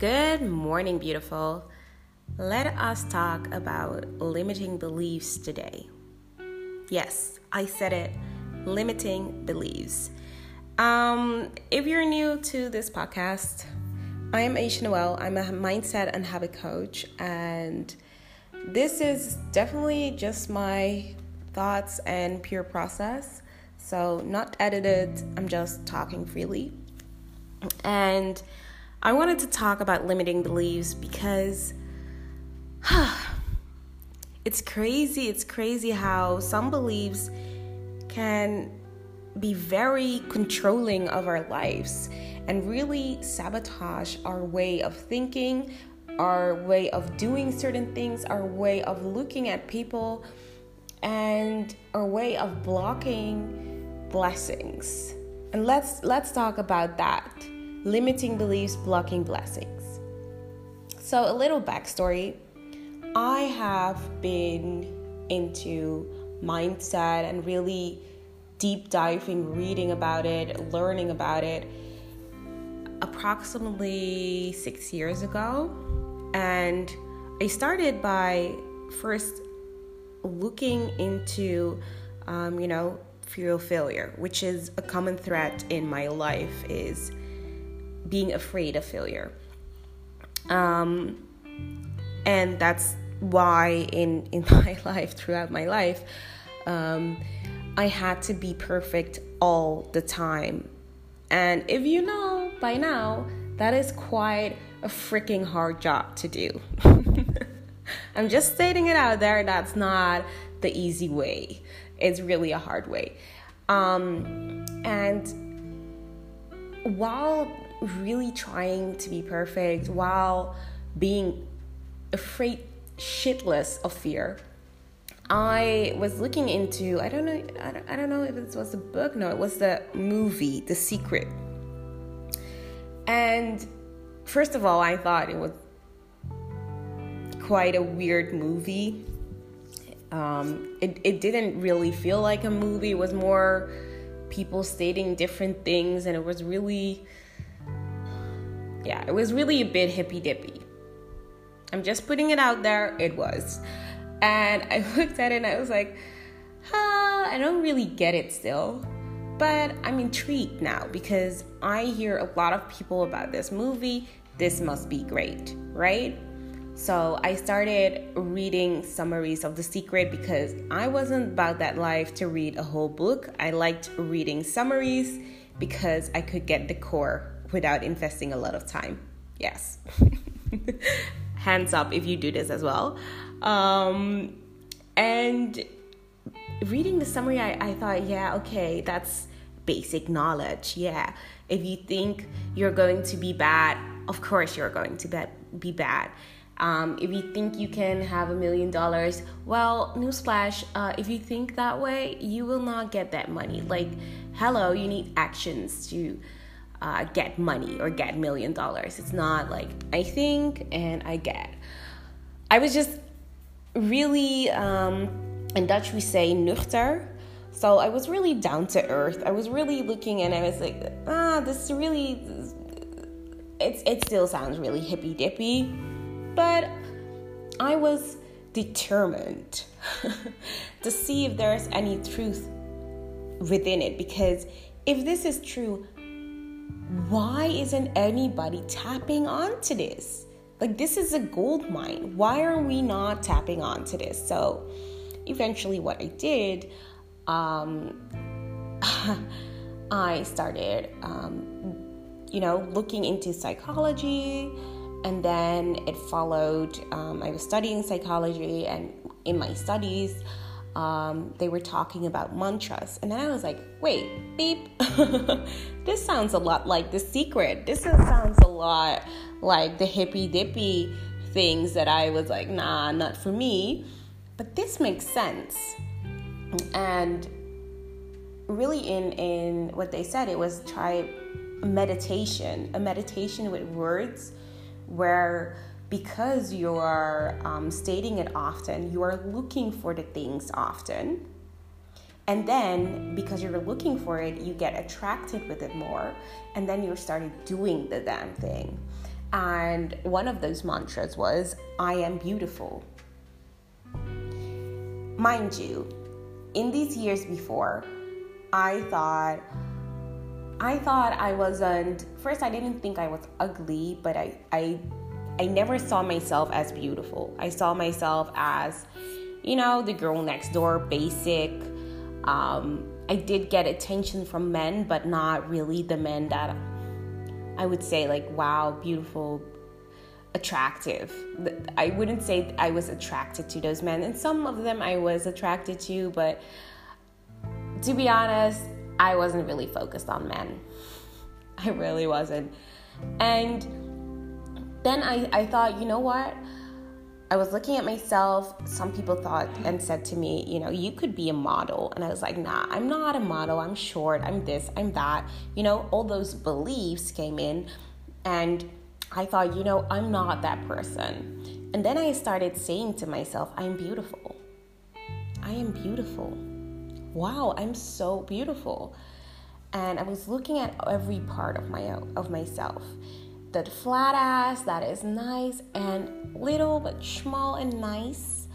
Good morning, beautiful. Let us talk about limiting beliefs today. Yes, I said it, limiting beliefs. If you're new to this podcast, I am Ayesha Noëlle. I'm a mindset and habit coach, and this is definitely just my thoughts and pure process. So not edited, I'm just talking freely. And I wanted to talk about limiting beliefs because it's crazy how some beliefs can be very controlling of our lives and really sabotage our way of thinking, our way of doing certain things, our way of looking at people, and our way of blocking blessings. And let's talk about that. Limiting beliefs, blocking blessings. So a little backstory. I have been into mindset and really deep diving, reading about it, learning about it approximately 6 years ago. And I started by first looking into, fear of failure, which is a common threat in my life, is being afraid of failure. And that's why in my life, throughout my life, I had to be perfect all the time. And if you know by now, that is quite a freaking hard job to do. I'm just stating it out there. That's not the easy way. It's really a hard way. And while really trying to be perfect, while being afraid shitless of fear, I was looking into, I don't know if this was a book. No, it was the movie, The Secret. And first of all, I thought it was quite a weird movie. It didn't really feel like a movie. It was more people stating different things, and it was really, a bit hippy-dippy. I'm just putting it out there. It was. And I looked at it and I was like, I don't really get it still. But I'm intrigued now because I hear a lot of people about this movie. This must be great, right? So I started reading summaries of The Secret because I wasn't about that life to read a whole book. I liked reading summaries because I could get the core without investing a lot of time. Yes. Hands up if you do this as well. And reading the summary, I thought, that's basic knowledge. Yeah. If you think you're going to be bad, of course you're going to be bad. If you think you can have $1 million, well, newsflash, if you think that way, you will not get that money. Like, hello, you need actions to get money or get $1 million. It's not like I think and I get. I was just really, in Dutch we say nuchter. So I was really down to earth. I was really looking and I was like, this really, it still sounds really hippy dippy, but I was determined to see if there's any truth within it, because if this is true, why isn't anybody tapping onto this? Like, this is a gold mine. Why are we not tapping onto this? So eventually what I did, I started, looking into psychology, and then it followed, I was studying psychology, and in my studies, they were talking about mantras, and then I was like, wait, beep, this sounds a lot like The Secret. This sounds a lot like the hippy dippy things that I was like, nah, not for me, but this makes sense. And really in what they said, it was try a meditation with words, where because you are stating it often, you are looking for the things often. And then because you're looking for it, you get attracted with it more. And then you started doing the damn thing. And one of those mantras was, I am beautiful. Mind you, in these years before, I thought I wasn't, first I didn't think I was ugly, but I never saw myself as beautiful. I saw myself as, the girl next door, basic. I did get attention from men, but not really the men that I would say like, wow, beautiful, attractive. I wouldn't say I was attracted to those men. And some of them I was attracted to, but to be honest, I wasn't really focused on men. I really wasn't. And then I thought, you know what? I was looking at myself. Some people thought and said to me, you could be a model. And I was like, nah, I'm not a model. I'm short. I'm this. I'm that. All those beliefs came in. And I thought, I'm not that person. And then I started saying to myself, I'm beautiful. I am beautiful. Wow, I'm so beautiful. And I was looking at every part of myself. The flat ass, that is nice and little but small and nice.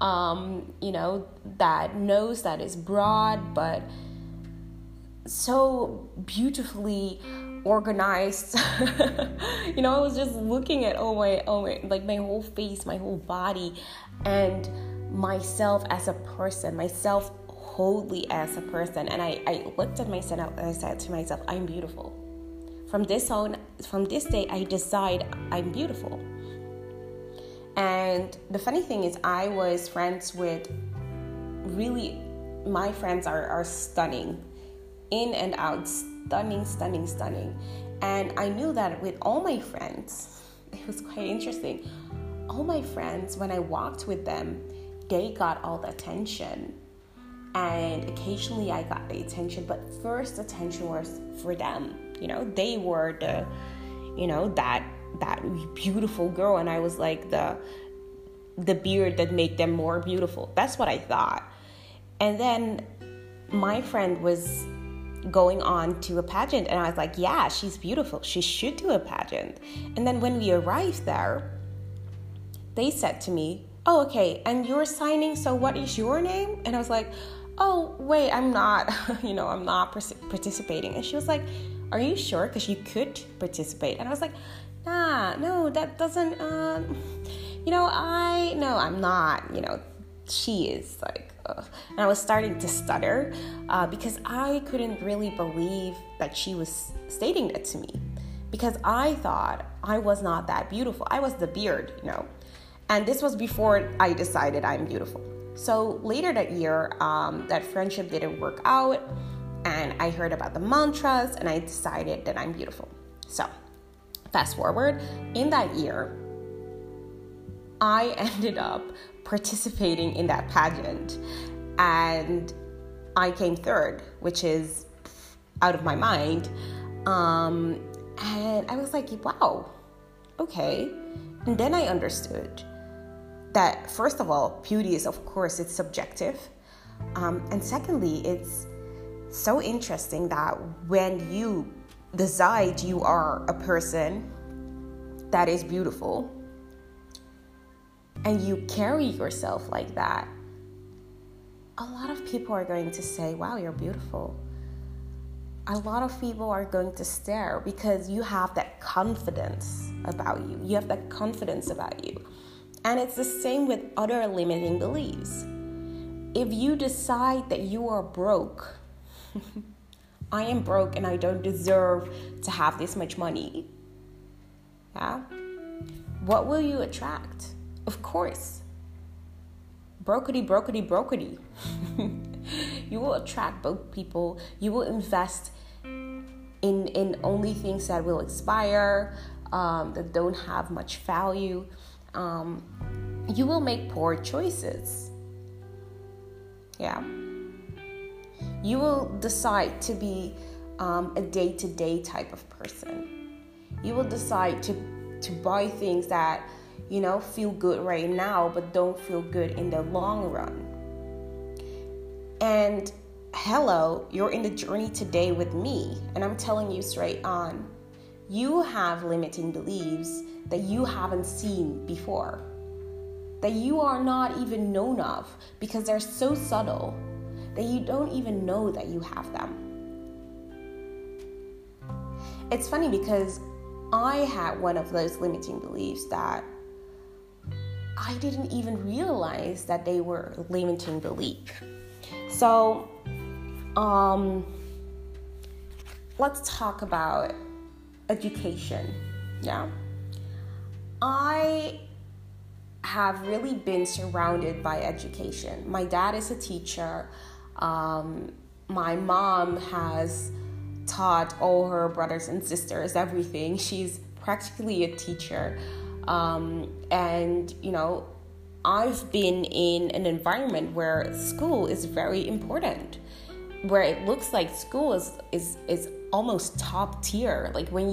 That nose that is broad but so beautifully organized. I was just looking at oh my, like my whole face, my whole body, and myself as a person, myself wholly as a person. And I looked at myself and I said to myself, I'm beautiful. From this day, I decide I'm beautiful. And the funny thing is, I was friends with really, my friends are stunning, in and out, stunning. And I knew that with all my friends, it was quite interesting. All my friends, when I walked with them, they got all the attention. And occasionally I got the attention, but first attention was for them. They were the, that beautiful girl, and I was like the beard that made them more beautiful. That's what I thought. And then my friend was going on to a pageant, and I was like, yeah, she's beautiful. She should do a pageant. And then when we arrived there, they said to me, oh, okay, and you're signing, so what is your name? And I was like, oh, wait, I'm not, I'm not participating. And she was like, are you sure? Because you could participate. And I was like, nah, no, that doesn't, I'm not, she is like, ugh. And I was starting to stutter because I couldn't really believe that she was stating that to me, because I thought I was not that beautiful. I was the beard, and this was before I decided I'm beautiful. So later that year, that friendship didn't work out. And I heard about the mantras, and I decided that I'm beautiful. So, fast forward, in that year, I ended up participating in that pageant. And I came third, which is out of my mind. And I was like, wow, okay. And then I understood that, first of all, beauty is, of course, it's subjective. And secondly, it's so interesting that when you decide you are a person that is beautiful and you carry yourself like that, a lot of people are going to say, wow, you're beautiful. A lot of people are going to stare because you have that confidence about you. You have that confidence about you. And it's the same with other limiting beliefs. If you decide that you are broke, I am broke and I don't deserve to have this much money. Yeah? What will you attract? Of course. Brokety. You will attract broke people. You will invest in only things that will expire, that don't have much value. You will make poor choices. Yeah. You will decide to be a day-to-day type of person. You will decide to buy things that, feel good right now, but don't feel good in the long run. And hello, you're in the journey today with me. And I'm telling you straight on, you have limiting beliefs that you haven't seen before, that you are not even known of because they're so subtle that you don't even know that you have them. It's funny because I had one of those limiting beliefs that I didn't even realize that they were limiting belief. So, let's talk about education. Yeah. I have really been surrounded by education. My dad is a teacher. My mom has taught all her brothers and sisters everything. She's practically a teacher. And, you know, I've been in an environment where school is very important, where it looks like school is almost top tier. Like when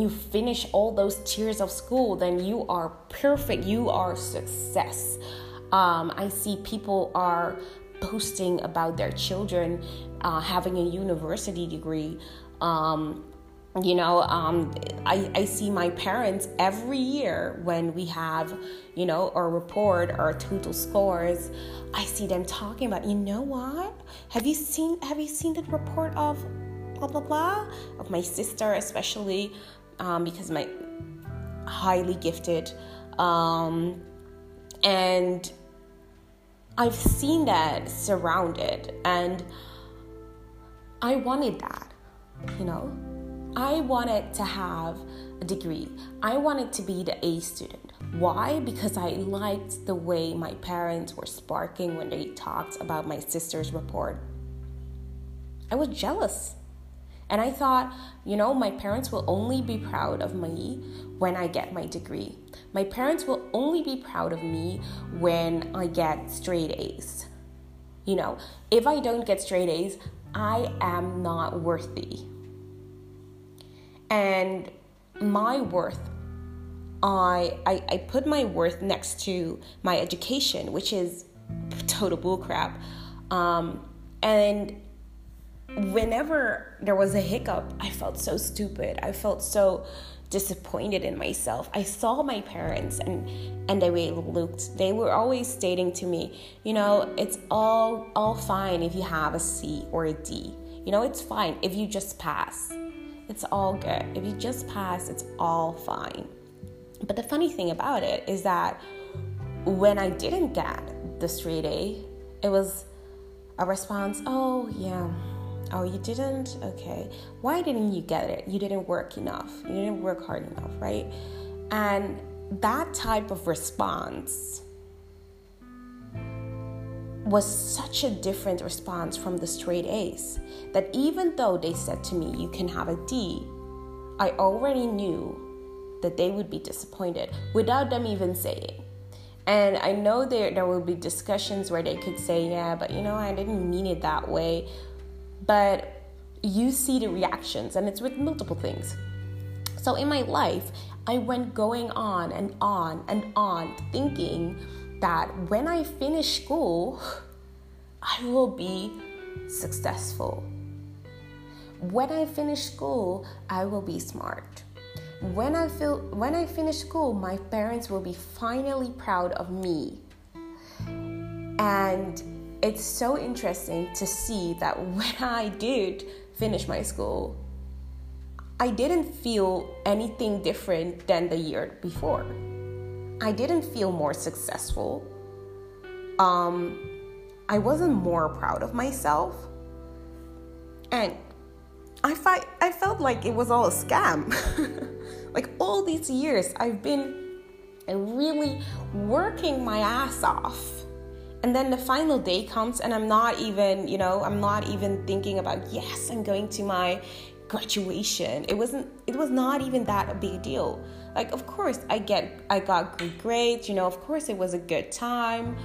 you finish all those tiers of school, then you are perfect. You are success. I see people are posting about their children having a university degree. I see my parents every year when we have, you know, our report, our total scores. I see them talking about, you know what? Have you seen the report of blah, blah, blah? Of my sister especially, because my highly gifted. And I've seen that surrounded, and I wanted that, you know? I wanted to have a degree. I wanted to be the A student. Why? Because I liked the way my parents were sparking when they talked about my sister's report. I was jealous. And I thought, you know, my parents will only be proud of me when I get my degree. My parents will only be proud of me when I get straight A's. You know, if I don't get straight A's, I am not worthy. And my worth, I put my worth next to my education, which is total bullcrap. And whenever there was a hiccup, I felt so stupid. I felt so disappointed in myself. I saw my parents and the way it looked. They were always stating to me, you know, it's all fine if you have a C or a D. You know, it's fine if you just pass. It's all good. If you just pass, it's all fine. But the funny thing about it is that when I didn't get the straight A, it was a response, oh, yeah. Oh, you didn't? Okay. Why didn't you get it? You didn't work enough. You didn't work hard enough, right? And that type of response was such a different response from the straight A's that even though they said to me, you can have a D, I already knew that they would be disappointed without them even saying. And I know there will be discussions where they could say, yeah, but you know, I didn't mean it that way. But you see the reactions, and it's with multiple things. So in my life, I went going on and on and on, thinking that when I finish school, I will be successful. When I finish school, I will be smart. When I finish school, my parents will be finally proud of me. And it's so interesting to see that when I did finish my school, I didn't feel anything different than the year before. I didn't feel more successful. I wasn't more proud of myself. And I felt like it was all a scam. Like all these years, I've been really working my ass off. And then the final day comes and I'm not even thinking about, yes, I'm going to my graduation. It was not even that a big deal. Like, of course, I got good grades, you know, of course it was a good time.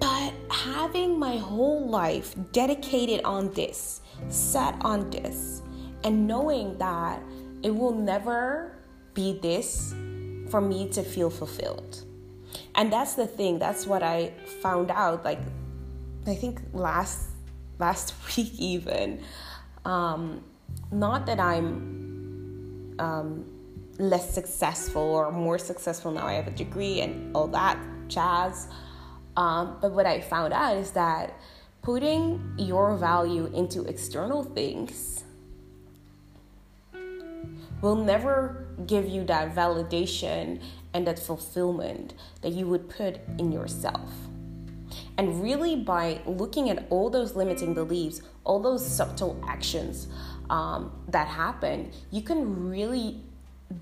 But having my whole life dedicated on this, set on this, and knowing that it will never be this for me to feel fulfilled. And that's the thing, that's what I found out, like, I think last week even. Not that I'm less successful or more successful. Now I have a degree and all that jazz. But what I found out is that putting your value into external things will never give you that validation and that fulfillment that you would put in yourself. And really, by looking at all those limiting beliefs, all those subtle actions that happen, you can really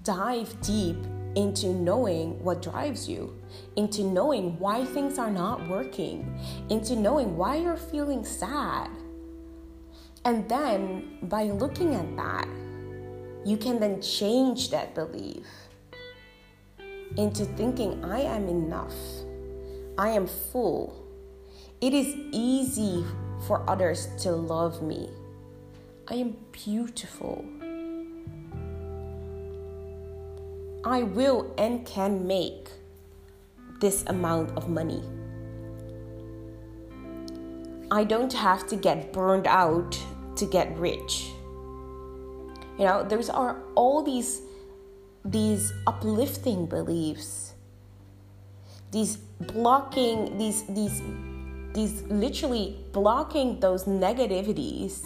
dive deep into knowing what drives you, into knowing why things are not working, into knowing why you're feeling sad. And then by looking at that, you can then change that belief into thinking, I am enough. I am full. It is easy for others to love me. I am beautiful. I will and can make this amount of money. I don't have to get burned out to get rich. You know, there are all these uplifting beliefs, these blocking, these literally blocking those negativities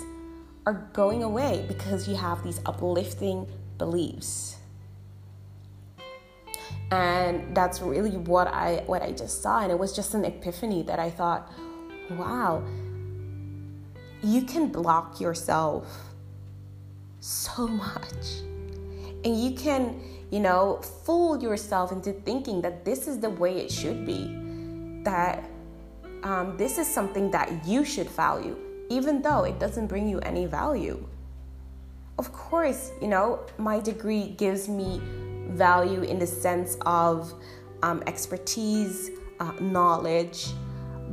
are going away because you have these uplifting beliefs. And that's really what I just saw. And it was just an epiphany that I thought, wow, you can block yourself so much. And you can, fool yourself into thinking that this is the way it should be. That this is something that you should value, even though it doesn't bring you any value. Of course, my degree gives me value in the sense of expertise, knowledge,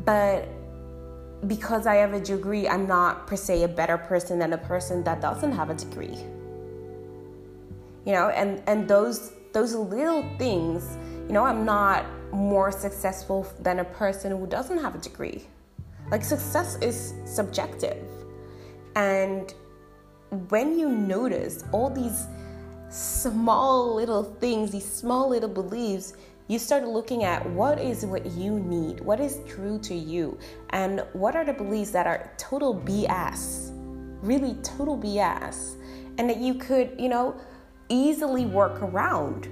but because I have a degree, I'm not per se a better person than a person that doesn't have a degree. And those little things, I'm not more successful than a person who doesn't have a degree. Like, success is subjective. And when you notice all these small little things, these small little beliefs, you start looking at what is what you need, what is true to you, and what are the beliefs that are total BS, really total BS, and that you could, easily work around.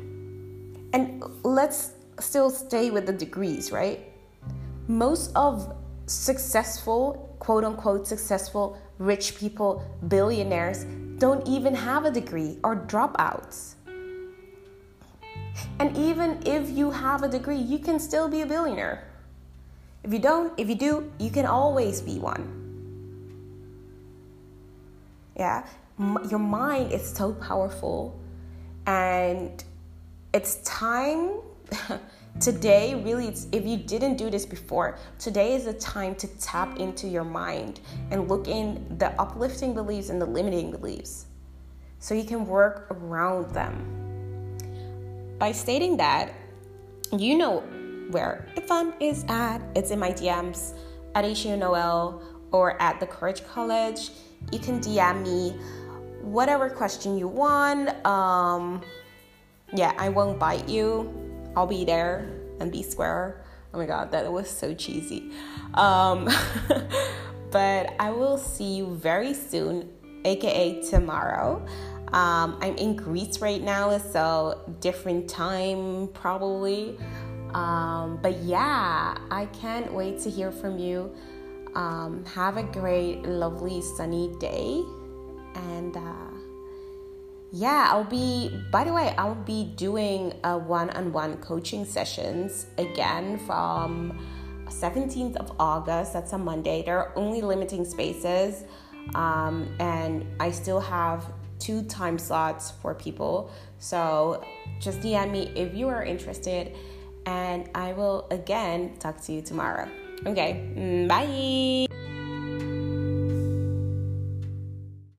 And let's still stay with the degrees, right? Most of successful, quote unquote successful, rich people, billionaires, don't even have a degree, or dropouts. And even if you have a degree, you can still be a billionaire. If you don't, if you do, you can always be one. Yeah, your mind is so powerful. And it's time, today, really, if you didn't do this before, today is the time to tap into your mind and look in the uplifting beliefs and the limiting beliefs so you can work around them. By stating that, you know where the fun is at. It's in my DMs at Ayesha Noëlle or at the Courage College. You can DM me whatever question you want. I won't bite you. I'll be there and be square. Oh my God, that was so cheesy. But I will see you very soon, aka tomorrow. I'm in Greece right now, so different time probably. I can't wait to hear from you. Have a great, lovely, sunny day. And I'll be doing a one-on-one coaching sessions again from 17th of August. That's a Monday. There are only limiting spaces. And I still have 2 time slots for people. So just DM me if you are interested. And I will again talk to you tomorrow. Okay, bye.